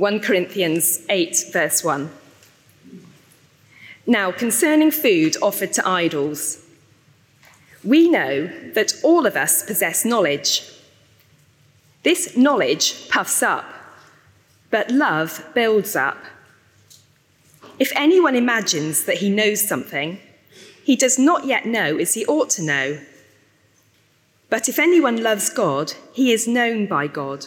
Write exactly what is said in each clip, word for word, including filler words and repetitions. First Corinthians eight, verse one. Now, concerning food offered to idols, we know that all of us possess knowledge. This knowledge puffs up, but love builds up. If anyone imagines that he knows something, he does not yet know as he ought to know. But if anyone loves God, he is known by God.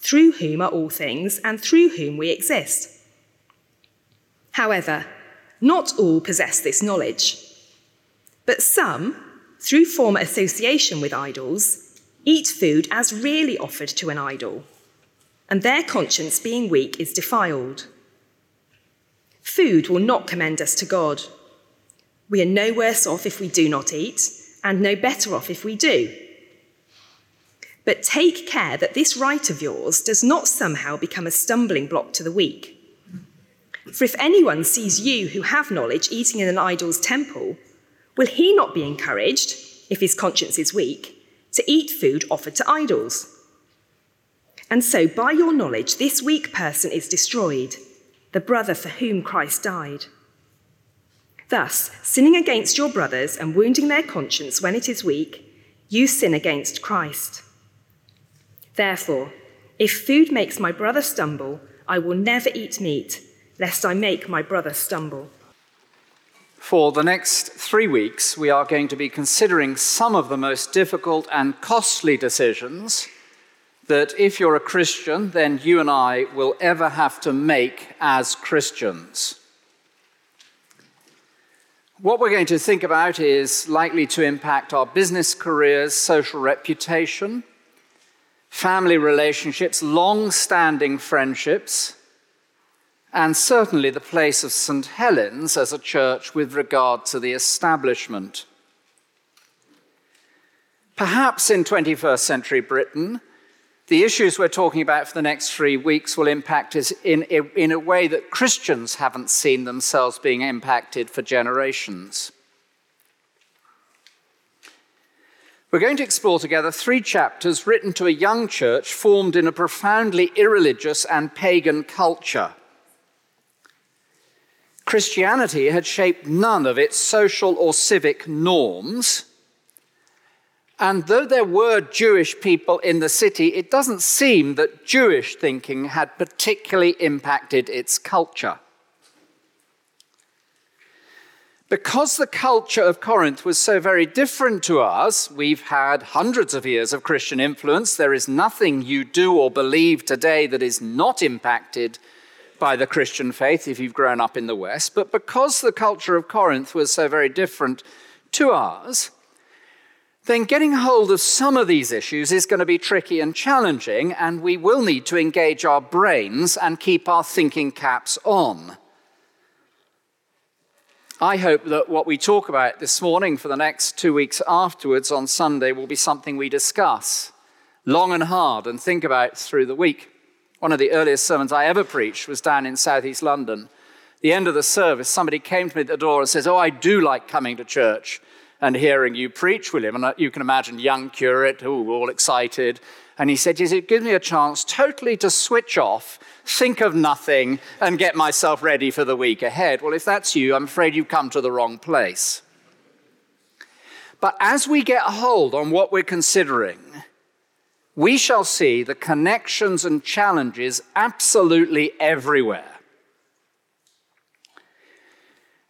through whom are all things and through whom we exist. However, not all possess this knowledge, but some, through former association with idols, eat food as really offered to an idol, and their conscience being weak is defiled. Food will not commend us to God. We are no worse off if we do not eat, and no better off if we do. But take care that this right of yours does not somehow become a stumbling block to the weak. For if anyone sees you who have knowledge eating in an idol's temple, will he not be encouraged, if his conscience is weak, to eat food offered to idols? And so by your knowledge this weak person is destroyed, the brother for whom Christ died. Thus, sinning against your brothers and wounding their conscience when it is weak, you sin against Christ. Therefore, if food makes my brother stumble, I will never eat meat, lest I make my brother stumble. For the next three weeks, we are going to be considering some of the most difficult and costly decisions that, if you're a Christian, then you and I will ever have to make as Christians. What we're going to think about is likely to impact our business careers, social reputation, family relationships, long-standing friendships, and certainly the place of St Helen's as a church with regard to the establishment. Perhaps in twenty-first century Britain, the issues we're talking about for the next three weeks will impact us in a, in a way that Christians haven't seen themselves being impacted for generations. We're going to explore together three chapters written to a young church formed in a profoundly irreligious and pagan culture. Christianity had shaped none of its social or civic norms, and though there were Jewish people in the city, it doesn't seem that Jewish thinking had particularly impacted its culture. Because the culture of Corinth was so very different to ours, we've had hundreds of years of Christian influence. There is nothing you do or believe today that is not impacted by the Christian faith if you've grown up in the West. But because the culture of Corinth was so very different to ours, then getting hold of some of these issues is going to be tricky and challenging, and we will need to engage our brains and keep our thinking caps on. I hope that what we talk about this morning for the next two weeks afterwards on Sunday will be something we discuss long and hard and think about through the week. One of the earliest sermons I ever preached was down in southeast London. At the end of the service, somebody came to me at the door and says, "Oh, I do like coming to church and hearing you preach, William." And you can imagine young curate, ooh, all excited. And he said, "Yes, it gives me a chance totally to switch off, think of nothing, and get myself ready for the week ahead." Well, if that's you, I'm afraid you've come to the wrong place. But as we get hold on what we're considering, we shall see the connections and challenges absolutely everywhere.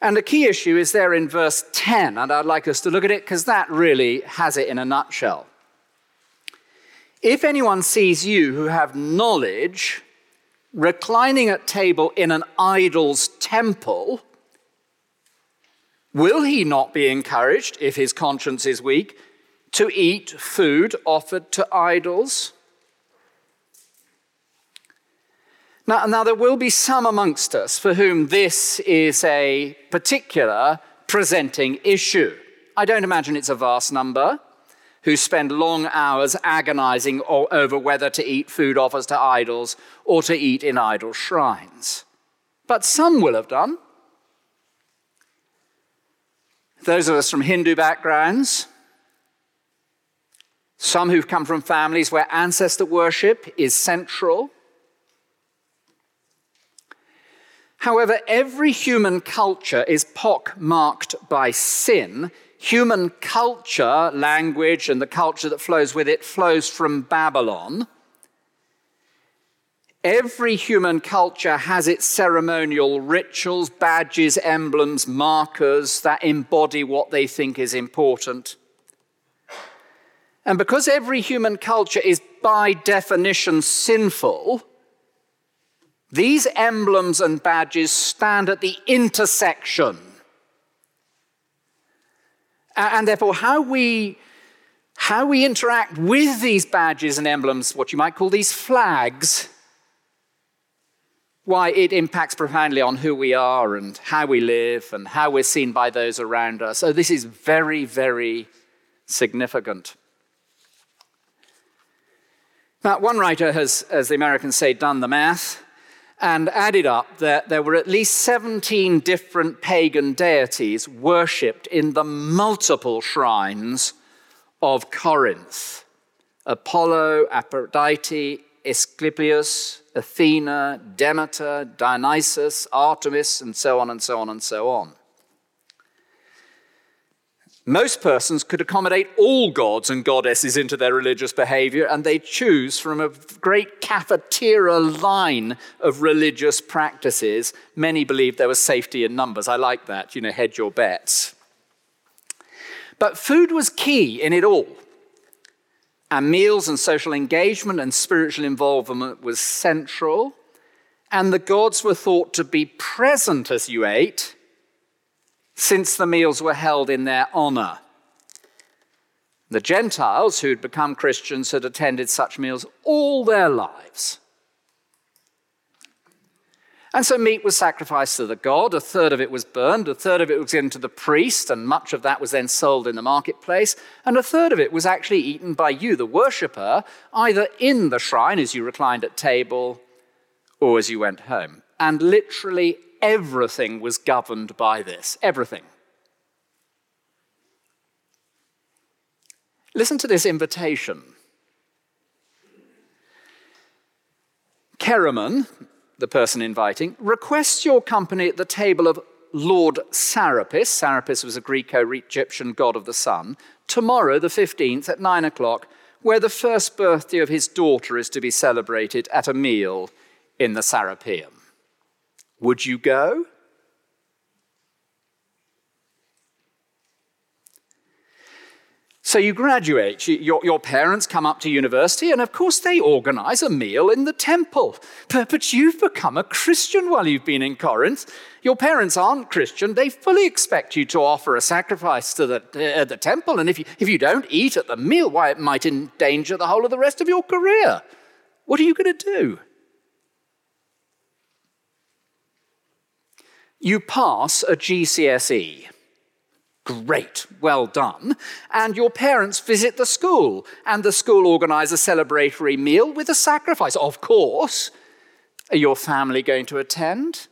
And the key issue is there in verse ten, and I'd like us to look at it because that really has it in a nutshell. If anyone sees you who have knowledge reclining at table in an idol's temple, will he not be encouraged, if his conscience is weak, to eat food offered to idols? Now, now, there will be some amongst us for whom this is a particular presenting issue. I don't imagine it's a vast number who spend long hours agonizing over whether to eat food offers to idols or to eat in idol shrines. But some will have done. Those of us from Hindu backgrounds, some who've come from families where ancestor worship is central. However, every human culture is pockmarked by sin. Human culture, language, and the culture that flows with it flows from Babylon. Every human culture has its ceremonial rituals, badges, emblems, markers that embody what they think is important. And because every human culture is by definition sinful, these emblems and badges stand at the intersection. And therefore, how we, how we interact with these badges and emblems, what you might call these flags, why it impacts profoundly on who we are and how we live and how we're seen by those around us. So this is very, very significant. Now, one writer has, as the Americans say, done the math and added up that there were at least seventeen different pagan deities worshipped in the multiple shrines of Corinth. Apollo, Aphrodite, Asclepius, Athena, Demeter, Dionysus, Artemis, and so on and so on and so on. Most persons could accommodate all gods and goddesses into their religious behavior, and they choose from a great cafeteria line of religious practices. Many believed there was safety in numbers. I like that, you know, hedge your bets. But food was key in it all. And meals and social engagement and spiritual involvement was central. And the gods were thought to be present as you ate, since the meals were held in their honor. The Gentiles, who'd become Christians, had attended such meals all their lives. And so meat was sacrificed to the god, a third of it was burned, a third of it was given to the priest, and much of that was then sold in the marketplace, and a third of it was actually eaten by you, the worshipper, either in the shrine as you reclined at table or as you went home. And literally everything was governed by this, everything. Listen to this invitation. Keraman, the person inviting, requests your company at the table of Lord Serapis. Serapis was a Greco-Egyptian god of the sun, tomorrow the fifteenth at nine o'clock, where the first birthday of his daughter is to be celebrated at a meal in the Serapium. Would you go? So you graduate, your, your parents come up to university, and of course they organize a meal in the temple. But, but you've become a Christian while you've been in Corinth. Your parents aren't Christian. They fully expect you to offer a sacrifice to the, uh, the temple. And if you, if you don't eat at the meal, why, it might endanger the whole of the rest of your career. What are you going to do? You pass a G C S E. Great, well done. And your parents visit the school, and the school organise a celebratory meal with a sacrifice. Of course. Are your family going to attend?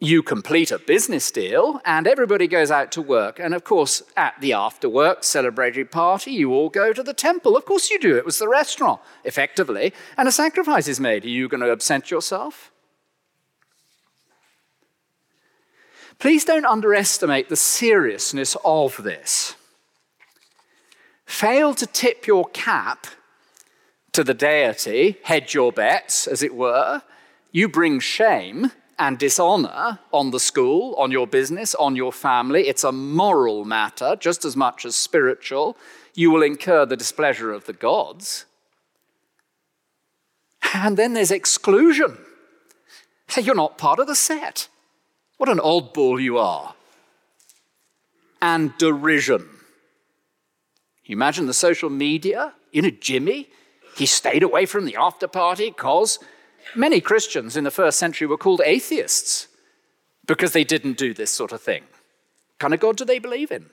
You complete a business deal, and everybody goes out to work. And of course, at the after-work celebratory party, you all go to the temple. Of course you do. It was the restaurant, effectively. And a sacrifice is made. Are you going to absent yourself? Please don't underestimate the seriousness of this. Fail to tip your cap to the deity, hedge your bets, as it were. You bring shame and dishonor on the school, on your business, on your family. It's a moral matter, just as much as spiritual. You will incur the displeasure of the gods. And then there's exclusion. You're not part of the set. What an oddball you are. And derision. You imagine the social media? You know, Jimmy, He stayed away from the after party because many Christians in the first century were called atheists because they didn't do this sort of thing. What kind of God do they believe in?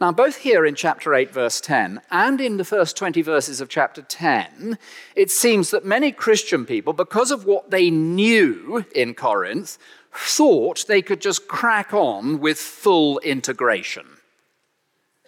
Now, both here in chapter eight, verse ten, and in the first twenty verses of chapter ten, it seems that many Christian people, because of what they knew in Corinth, thought they could just crack on with full integration.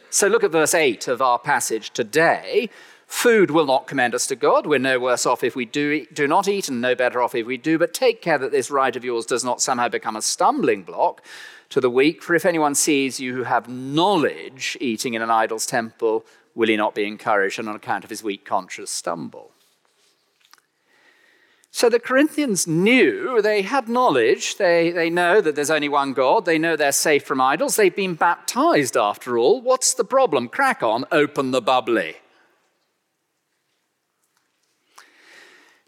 So look at verse eight of our passage today. Food will not commend us to God. We're no worse off if we do, eat, do not eat, and no better off if we do. But take care that this right of yours does not somehow become a stumbling block to the weak. For if anyone sees you who have knowledge eating in an idol's temple, will he not be encouraged and on account of his weak conscience stumble? So the Corinthians knew, they had knowledge. They, they know that there's only one God. They know they're safe from idols. They've been baptized after all. What's the problem? Crack on, open the bubbly.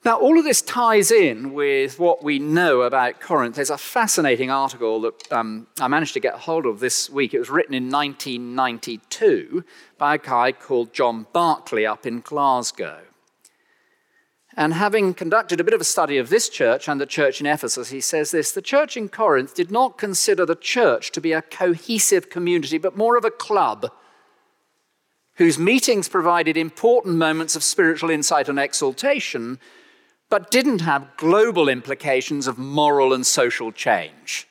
Now, all of this ties in with what we know about Corinth. There's a fascinating article that um, I managed to get hold of this week. It was written in nineteen ninety-two by a guy called John Barclay up in Glasgow. And having conducted a bit of a study of this church and the church in Ephesus, he says this: the church in Corinth did not consider the church to be a cohesive community, but more of a club whose meetings provided important moments of spiritual insight and exaltation, but didn't have global implications of moral and social change.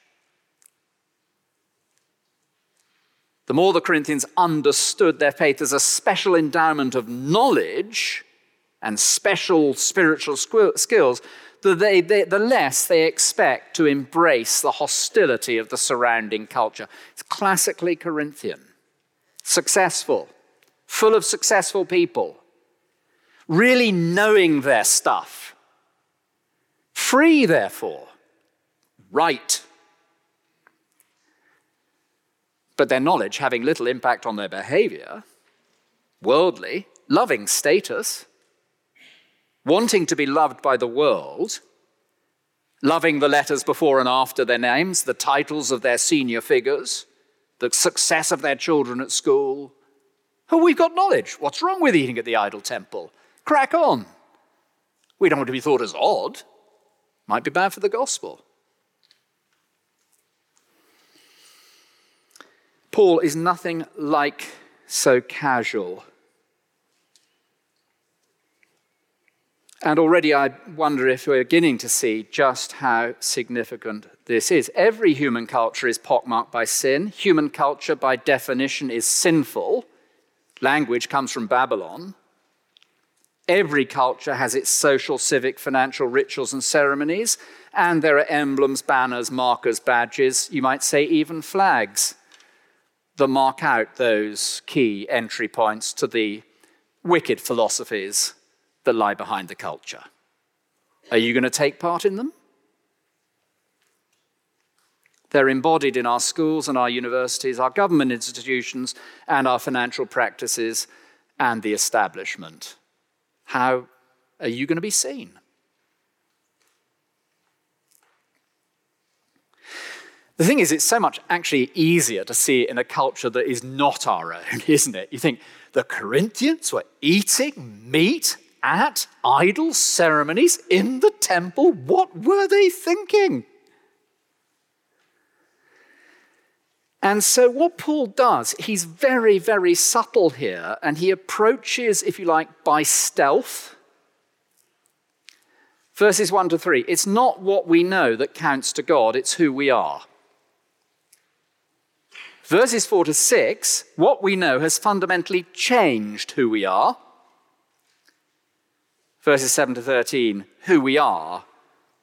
The more the Corinthians understood their faith as a special endowment of knowledge and special spiritual skills, the, they, they, the less they expect to embrace the hostility of the surrounding culture. It's classically Corinthian, successful, full of successful people, really knowing their stuff. Free, therefore, right. But their knowledge having little impact on their behavior, worldly, loving status, wanting to be loved by the world, loving the letters before and after their names, the titles of their senior figures, the success of their children at school. Oh, we've got knowledge. What's wrong with eating at the idol temple? Crack on. We don't want to be thought as odd. Might be bad for the gospel. Paul is nothing like so casual. And already I wonder if we're beginning to see just how significant this is. Every human culture is pockmarked by sin. Human culture, by definition, is sinful. Language comes from Babylon. Every culture has its social, civic, financial rituals and ceremonies, and there are emblems, banners, markers, badges, you might say even flags, that mark out those key entry points to the wicked philosophies that lie behind the culture. Are you going to take part in them? They're embodied in our schools and our universities, our government institutions, and our financial practices, and the establishment. How are you going to be seen? The thing is, it's so much actually easier to see it in a culture that is not our own, isn't it? You think, the Corinthians were eating meat at idol ceremonies in the temple? What were they thinking? And so what Paul does, he's very, very subtle here, and he approaches, if you like, by stealth. Verses one to three, it's not what we know that counts to God, it's who we are. Verses four to six, what we know has fundamentally changed who we are. Verses seven to thirteen, who we are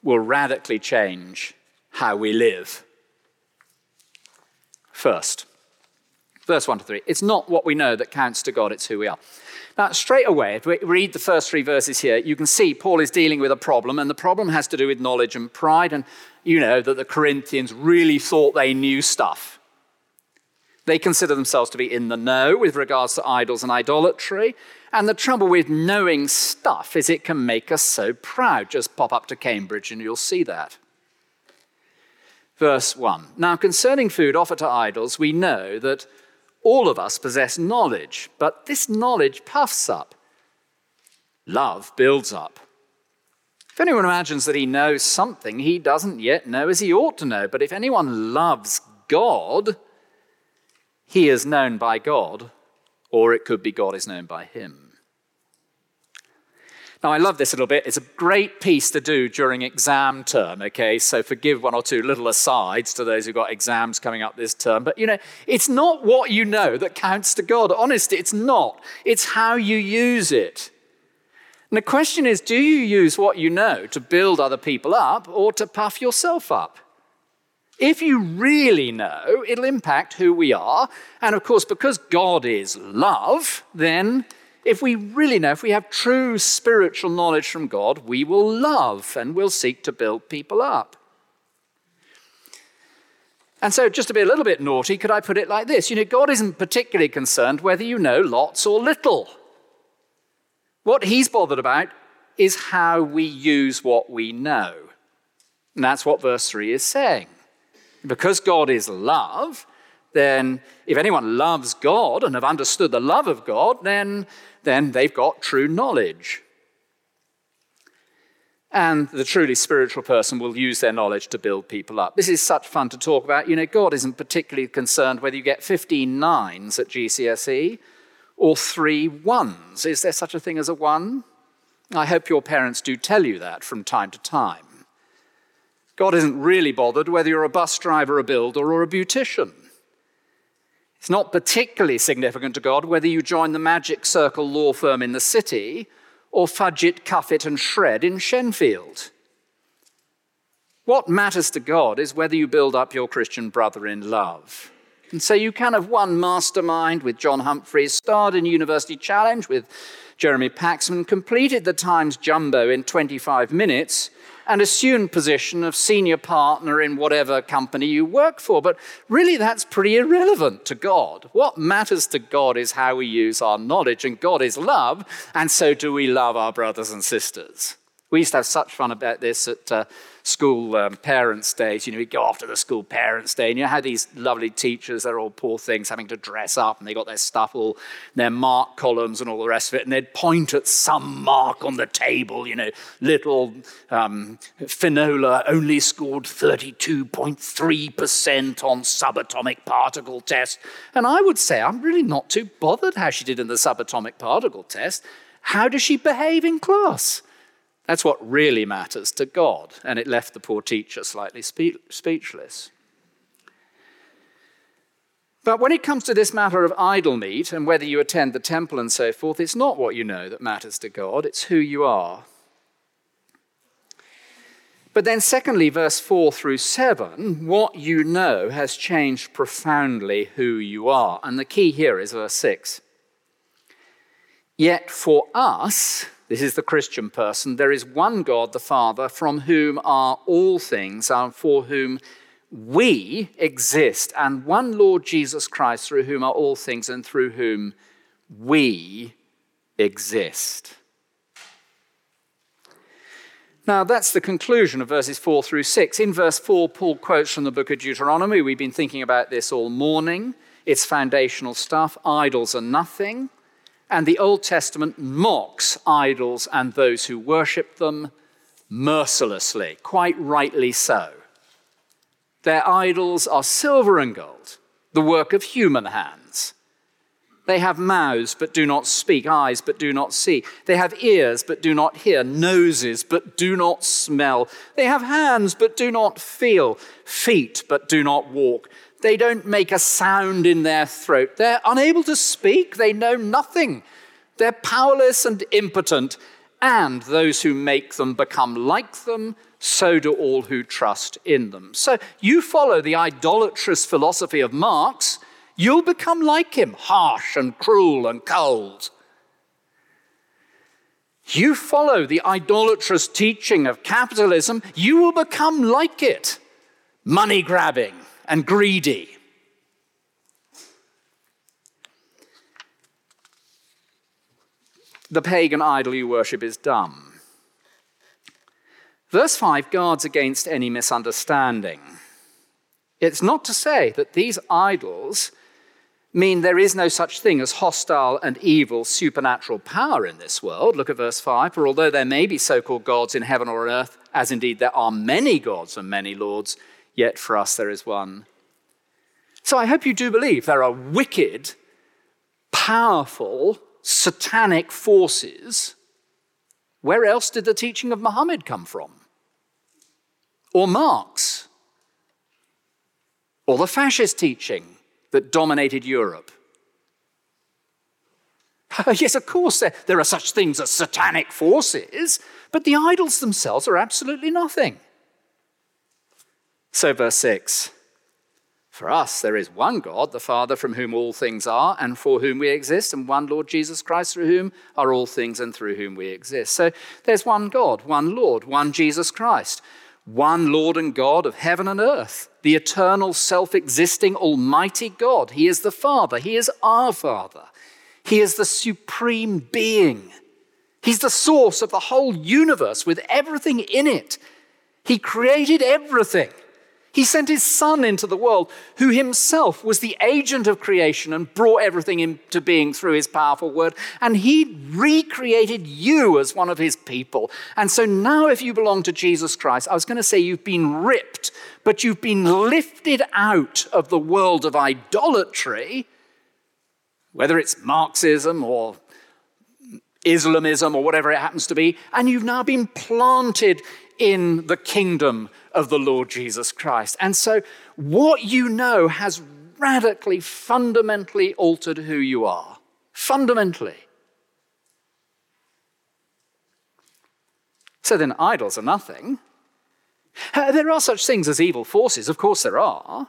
will radically change how we live. First, verse one to three, it's not what we know that counts to God, it's who we are. Now, straight away, if we read the first three verses here, you can see Paul is dealing with a problem, and the problem has to do with knowledge and pride, and you know that the Corinthians really thought they knew stuff. They consider themselves to be in the know with regards to idols and idolatry, and the trouble with knowing stuff is it can make us so proud. Just pop up to Cambridge and you'll see that. Verse one, now concerning food offered to idols, we know that All of us possess knowledge, but this knowledge puffs up. Love builds up. If anyone imagines that he knows something he doesn't yet know as he ought to know, but if anyone loves God, he is known by God, or it could be God is known by him. Now, I love this little bit. It's a great piece to do during exam term, okay? So forgive one or two little asides to those who've got exams coming up this term. But, you know, it's not what you know that counts to God. Honestly, it's not. It's how you use it. And the question is, do you use what you know to build other people up or to puff yourself up? If you really know, it'll impact who we are. And, of course, because God is love, then if we really know, if we have true spiritual knowledge from God, we will love and we'll seek to build people up. And so, just to be a little bit naughty, could I put it like this? You know, God isn't particularly concerned whether you know lots or little. What he's bothered about is how we use what we know. And that's what verse three is saying. Because God is love, then if anyone loves God and have understood the love of God, then, then they've got true knowledge. And the truly spiritual person will use their knowledge to build people up. This is such fun to talk about. You know, God isn't particularly concerned whether you get fifteen nines at G C S E or three ones. Is there such a thing as a one? I hope your parents do tell you that from time to time. God isn't really bothered whether you're a bus driver, a builder, or a beautician. It's not particularly significant to God whether you join the Magic Circle law firm in the city or fudge it, cuff it, and shred in Shenfield. What matters to God is whether you build up your Christian brother in love. And so you can have one mastermind with John Humphreys, starred in University Challenge with Jeremy Paxman, completed the Times Jumbo in twenty-five minutes, and assumed position of senior partner in whatever company you work for. But really, that's pretty irrelevant to God. What matters to God is how we use our knowledge, and God is love, and so do we love our brothers and sisters. We used to have such fun about this at uh, school um, parents' days. You know, we'd go off to the school parents' day, and you know how these lovely teachers, they're all poor things having to dress up, and they got their stuff all, their mark columns and all the rest of it, and they'd point at some mark on the table, you know, little um, Finola only scored thirty-two point three percent on subatomic particle test. And I would say, I'm really not too bothered how she did in the subatomic particle test. How does she behave in class? That's what really matters to God, and it left the poor teacher slightly spe- speechless. But when it comes to this matter of idol meat and whether you attend the temple and so forth, it's not what you know that matters to God, it's who you are. But then secondly, verse four through seven, what you know has changed profoundly who you are. And the key here is verse six. Yet for us, this is the Christian person, there is one God, the Father, from whom are all things, and for whom we exist, and one Lord Jesus Christ, through whom are all things, and through whom we exist. Now, that's the conclusion of verses four through six. In verse four, Paul quotes from the book of Deuteronomy. We've been thinking about this all morning. It's foundational stuff. Idols are nothing. And the Old Testament mocks idols and those who worship them mercilessly, quite rightly so. Their idols are silver and gold, the work of human hands. They have mouths but do not speak, eyes but do not see. They have ears but do not hear, noses but do not smell. They have hands but do not feel, feet but do not walk. They don't make a sound in their throat. They're unable to speak. They know nothing. They're powerless and impotent. And those who make them become like them. So do all who trust in them. So you follow the idolatrous philosophy of Marx, you'll become like him, harsh and cruel and cold. You follow the idolatrous teaching of capitalism, you will become like it, money-grabbing and greedy. The pagan idol you worship is dumb. Verse five guards against any misunderstanding. It's not to say that these idols mean there is no such thing as hostile and evil supernatural power in this world. Look at verse five. For although there may be so-called gods in heaven or on earth, as indeed there are many gods and many lords, yet for us there is one. So I hope you do believe there are wicked, powerful, satanic forces. Where else did the teaching of Muhammad come from? Or Marx? Or the fascist teaching that dominated Europe? Yes, of course, there, there are such things as satanic forces, but the idols themselves are absolutely nothing. So verse six, for us there is one God, the Father, from whom all things are and for whom we exist, and one Lord Jesus Christ, through whom are all things and through whom we exist. So there's one God, one Lord, one Jesus Christ, one Lord and God of heaven and earth, the eternal, self-existing, almighty God. He is the Father. He is our Father. He is the supreme being. He's the source of the whole universe with everything in it. He created everything. He sent his Son into the world, who himself was the agent of creation and brought everything into being through his powerful word. And he recreated you as one of his people. And so now if you belong to Jesus Christ, I was going to say you've been ripped, but you've been lifted out of the world of idolatry, whether it's Marxism or Islamism or whatever it happens to be, and you've now been planted in the kingdom of the Lord Jesus Christ. And so what you know has radically, fundamentally altered who you are. Fundamentally. So then idols are nothing. There are such things as evil forces. Of course there are.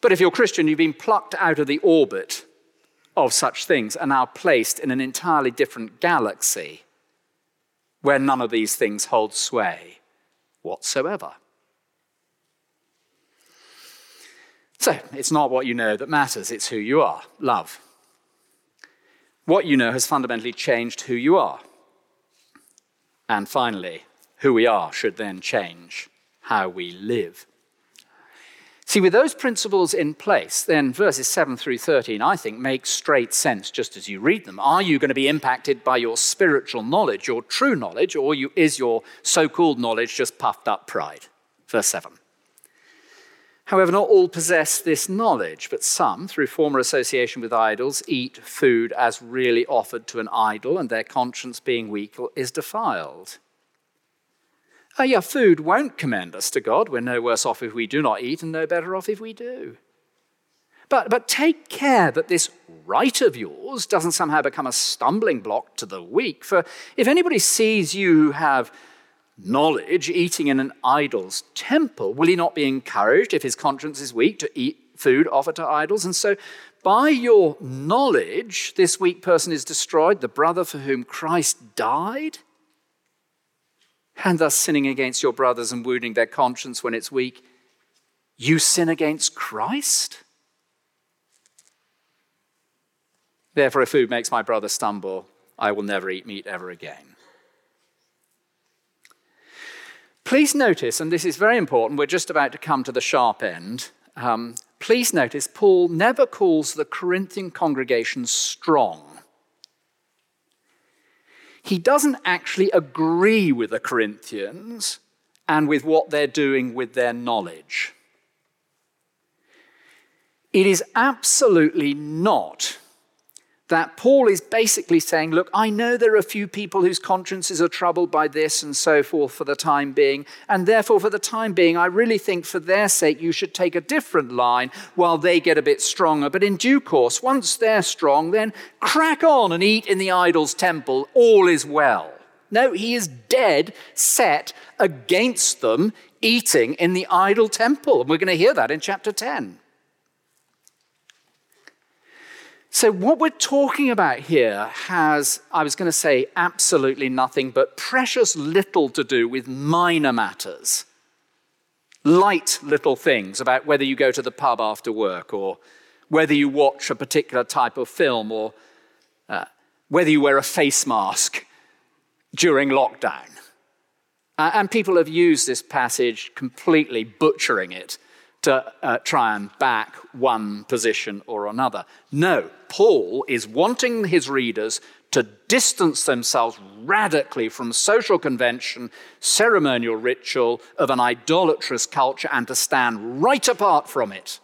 But if you're Christian, you've been plucked out of the orbit of such things and now placed in an entirely different galaxy, where none of these things hold sway whatsoever. So, it's not what you know that matters, it's who you are. Love. What you know has fundamentally changed who you are. And finally, who we are should then change how we live. See, with those principles in place, then verses seven through thirteen, I think, make straight sense just as you read them. Are you going to be impacted by your spiritual knowledge, your true knowledge, or you, is your so-called knowledge just puffed up pride? Verse seven. However, not all possess this knowledge, but some, through former association with idols, eat food as really offered to an idol, and their conscience, being weak, is defiled. Oh yeah, food won't commend us to God. We're no worse off if we do not eat and no better off if we do. But, but take care that this right of yours doesn't somehow become a stumbling block to the weak. For if anybody sees you who have knowledge eating in an idol's temple, will he not be encouraged, if his conscience is weak, to eat food offered to idols? And so by your knowledge, this weak person is destroyed, the brother for whom Christ died, and thus sinning against your brothers and wounding their conscience when it's weak, you sin against Christ? Therefore, if food makes my brother stumble, I will never eat meat ever again. Please notice, and this is very important, we're just about to come to the sharp end. Um, please notice, Paul never calls the Corinthian congregation strong. He doesn't actually agree with the Corinthians and with what they're doing with their knowledge. It is absolutely not that Paul is basically saying, look, I know there are a few people whose consciences are troubled by this and so forth for the time being, and therefore for the time being, I really think for their sake you should take a different line while they get a bit stronger. But in due course, once they're strong, then crack on and eat in the idol's temple. All is well. No, he is dead set against them eating in the idol temple. And we're going to hear that in chapter ten. So what we're talking about here has, I was going to say, absolutely nothing but precious little to do with minor matters. Light little things about whether you go to the pub after work or whether you watch a particular type of film or uh, whether you wear a face mask during lockdown. Uh, and people have used this passage, completely butchering it, to uh, try and back one position or another. No, Paul is wanting his readers to distance themselves radically from social convention, ceremonial ritual of an idolatrous culture, and to stand right apart from it.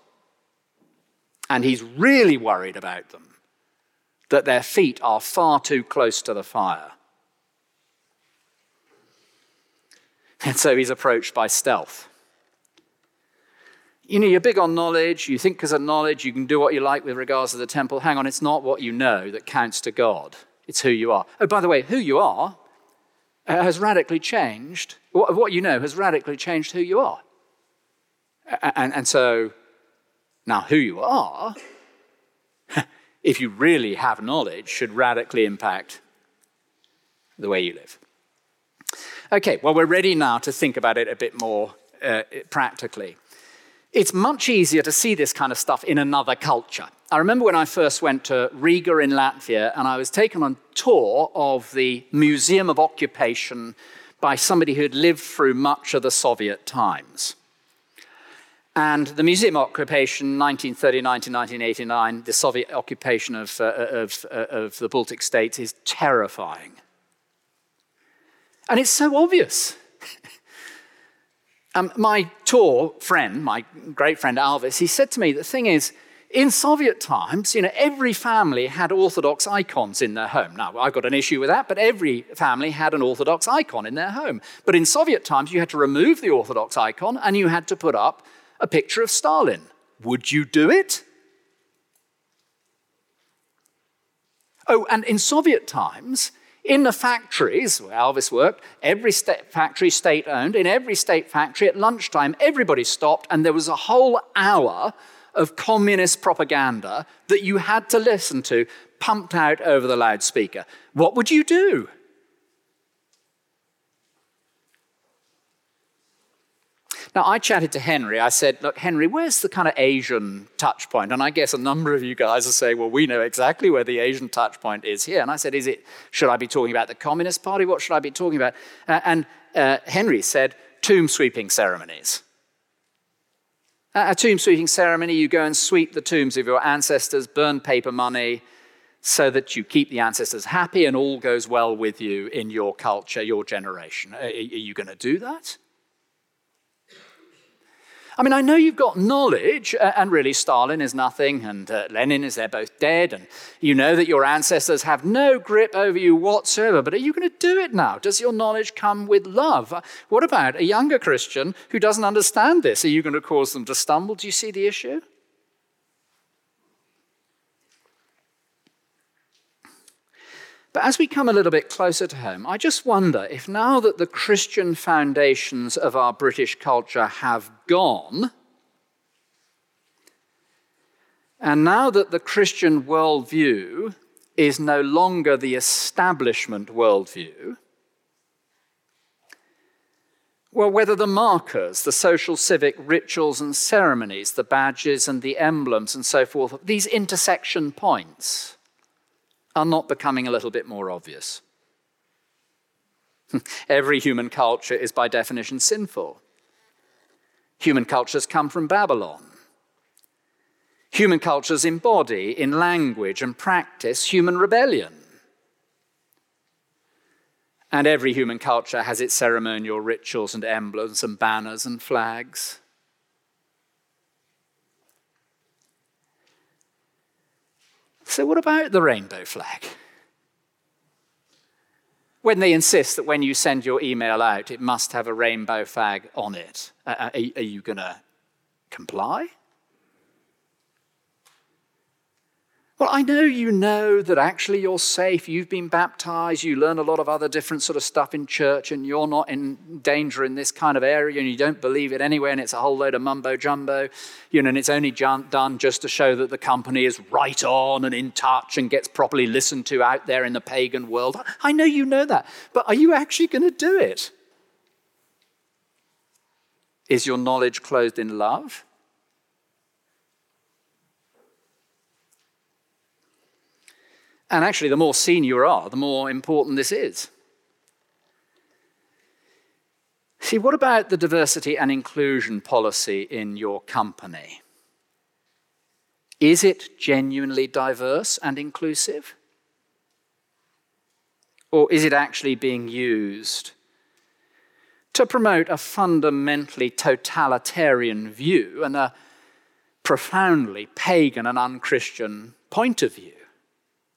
And he's really worried about them, that their feet are far too close to the fire. And so he's approached by stealth. You know, you're big on knowledge, you think because of knowledge, you can do what you like with regards to the temple. Hang on, it's not what you know that counts to God. It's who you are. Oh, by the way, who you are uh, has radically changed. What, what you know has radically changed who you are. And, and, and so, now who you are, if you really have knowledge, should radically impact the way you live. Okay, well, we're ready now to think about it a bit more uh, practically. It's much easier to see this kind of stuff in another culture. I remember when I first went to Riga in Latvia, and I was taken on tour of the Museum of Occupation by somebody who had lived through much of the Soviet times. And the Museum of Occupation, nineteen thirty-nine to nineteen eighty-nine, the Soviet occupation of, uh, of, uh, of the Baltic states, is terrifying. And it's so obvious. um, my tour friend, my great friend Alvis, he said to me, the thing is, in Soviet times, you know, every family had Orthodox icons in their home. Now, I've got an issue with that, but every family had an Orthodox icon in their home. But in Soviet times, you had to remove the Orthodox icon and you had to put up a picture of Stalin. Would you do it? Oh, and in Soviet times, in the factories where Alvis worked, every state factory, state-owned, in every state factory at lunchtime, everybody stopped and there was a whole hour of communist propaganda that you had to listen to, pumped out over the loudspeaker. What would you do? Now, I chatted to Henry. I said, look, Henry, where's the kind of Asian touch point? And I guess a number of you guys are saying, well, we know exactly where the Asian touch point is here. And I said, is it, should I be talking about the Communist Party? What should I be talking about? Uh, and uh, Henry said, tomb sweeping ceremonies. Uh, a tomb sweeping ceremony, you go and sweep the tombs of your ancestors, burn paper money, so that you keep the ancestors happy and all goes well with you in your culture, your generation. Are, are you going to do that? I mean, I know you've got knowledge, uh, and really Stalin is nothing, and uh, Lenin is, they're both dead, and you know that your ancestors have no grip over you whatsoever, but are you going to do it now? Does your knowledge come with love? What about a younger Christian who doesn't understand this? Are you going to cause them to stumble? Do you see the issue? But as we come a little bit closer to home, I just wonder if now that the Christian foundations of our British culture have gone, and now that the Christian worldview is no longer the establishment worldview, well, whether the markers, the social, civic rituals and ceremonies, the badges and the emblems and so forth, these intersection points are not becoming a little bit more obvious. Every human culture is by definition sinful. Human cultures come from Babylon. Human cultures embody in language and practice human rebellion. And every human culture has its ceremonial rituals and emblems and banners and flags. So what about the rainbow flag? When they insist that when you send your email out, it must have a rainbow flag on it, uh, are, are you going to comply? Well, I know you know that actually you're safe, you've been baptized, you learn a lot of other different sort of stuff in church, and you're not in danger in this kind of area, and you don't believe it anyway, and it's a whole load of mumbo-jumbo, you know, and it's only done just to show that the company is right on and in touch and gets properly listened to out there in the pagan world. I know you know that, but are you actually going to do it? Is your knowledge clothed in love? And actually, the more senior you are, the more important this is. See, what about the diversity and inclusion policy in your company? Is it genuinely diverse and inclusive? Or is it actually being used to promote a fundamentally totalitarian view and a profoundly pagan and un-Christian point of view?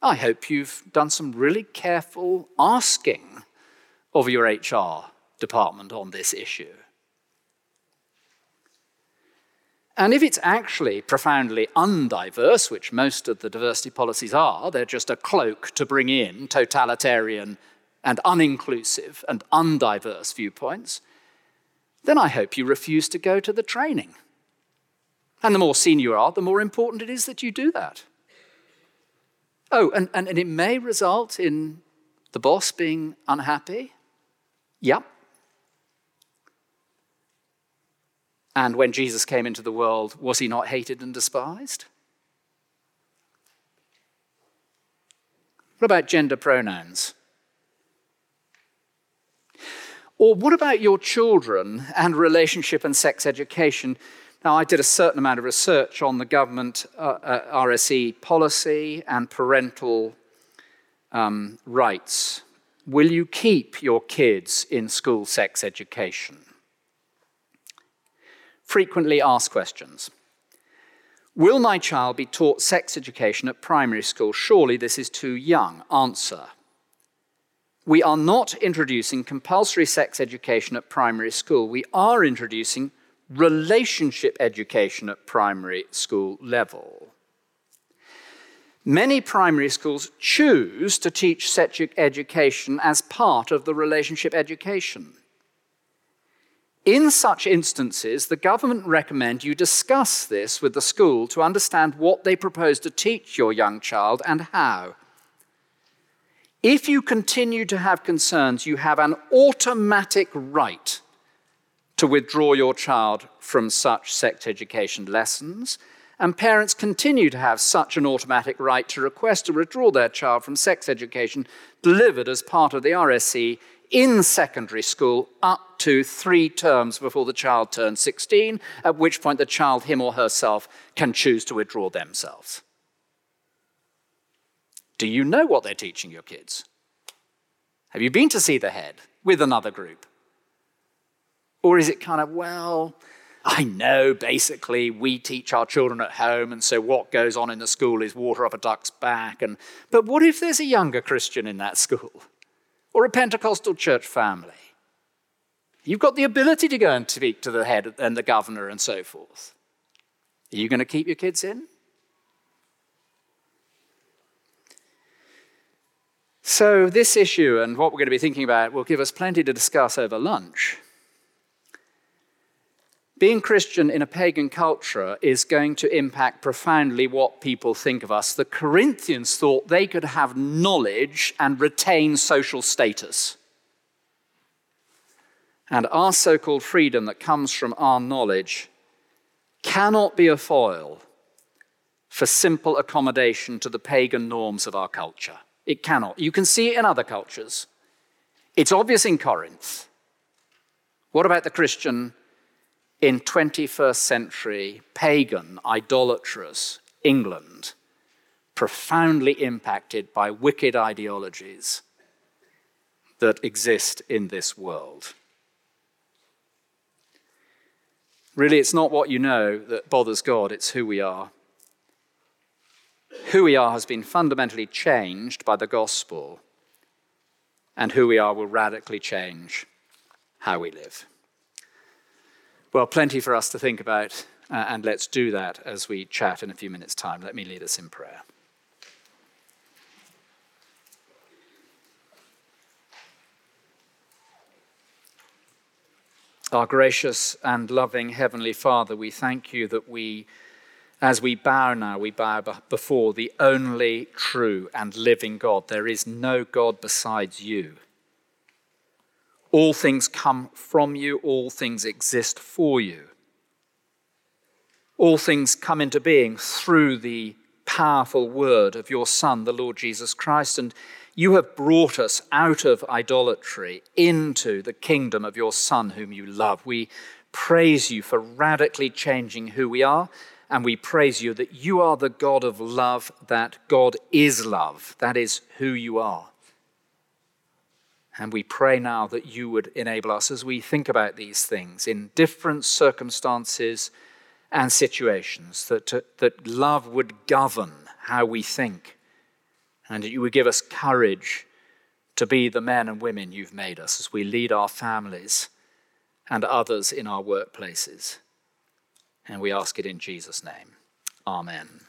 I hope you've done some really careful asking of your H R department on this issue. And if it's actually profoundly undiverse, which most of the diversity policies are, they're just a cloak to bring in totalitarian and uninclusive and undiverse viewpoints, then I hope you refuse to go to the training. And the more senior you are, the more important it is that you do that. Oh, and, and, and it may result in the boss being unhappy. Yep. And when Jesus came into the world, was he not hated and despised? What about gender pronouns? Or what about your children and relationship and sex education? Now, I did a certain amount of research on the government uh, uh, R S E policy and parental um, rights. Will you keep your kids in school sex education? Frequently asked questions. Will my child be taught sex education at primary school? Surely this is too young. Answer. We are not introducing compulsory sex education at primary school. We are introducing relationship education at primary school level. Many primary schools choose to teach sex education as part of the relationship education. In such instances, the government recommend you discuss this with the school to understand what they propose to teach your young child and how. If you continue to have concerns, you have an automatic right to withdraw your child from such sex education lessons, and parents continue to have such an automatic right to request to withdraw their child from sex education delivered as part of the R S E in secondary school up to three terms before the child turns sixteen, at which point the child, him or herself, can choose to withdraw themselves. Do you know what they're teaching your kids? Have you been to see the head with another group? Or is it kind of, well, I know basically we teach our children at home, and so what goes on in the school is water off a duck's back. And but what if there's a younger Christian in that school? Or a Pentecostal church family? You've got the ability to go and speak to the head and the governor and so forth. Are you going to keep your kids in? So this issue and what we're going to be thinking about will give us plenty to discuss over lunch. Being Christian in a pagan culture is going to impact profoundly what people think of us. The Corinthians thought they could have knowledge and retain social status. And our so-called freedom that comes from our knowledge cannot be a foil for simple accommodation to the pagan norms of our culture. It cannot. You can see it in other cultures. It's obvious in Corinth. What about the Christian in twenty-first century pagan, idolatrous England, profoundly impacted by wicked ideologies that exist in this world? Really, it's not what you know that bothers God, it's who we are. Who we are has been fundamentally changed by the gospel, and who we are will radically change how we live. Well, plenty for us to think about, uh, and let's do that as we chat in a few minutes' time. Let me lead us in prayer. Our gracious and loving Heavenly Father, we thank you that we, as we bow now, we bow before the only true and living God. There is no God besides you. All things come from you, all things exist for you. All things come into being through the powerful word of your Son, the Lord Jesus Christ, and you have brought us out of idolatry into the kingdom of your Son whom you love. We praise you for radically changing who we are, and we praise you that you are the God of love, that God is love. That is who you are. And we pray now that you would enable us as we think about these things in different circumstances and situations, that, uh, that love would govern how we think, and that you would give us courage to be the men and women you've made us as we lead our families and others in our workplaces. And we ask it in Jesus' name. Amen.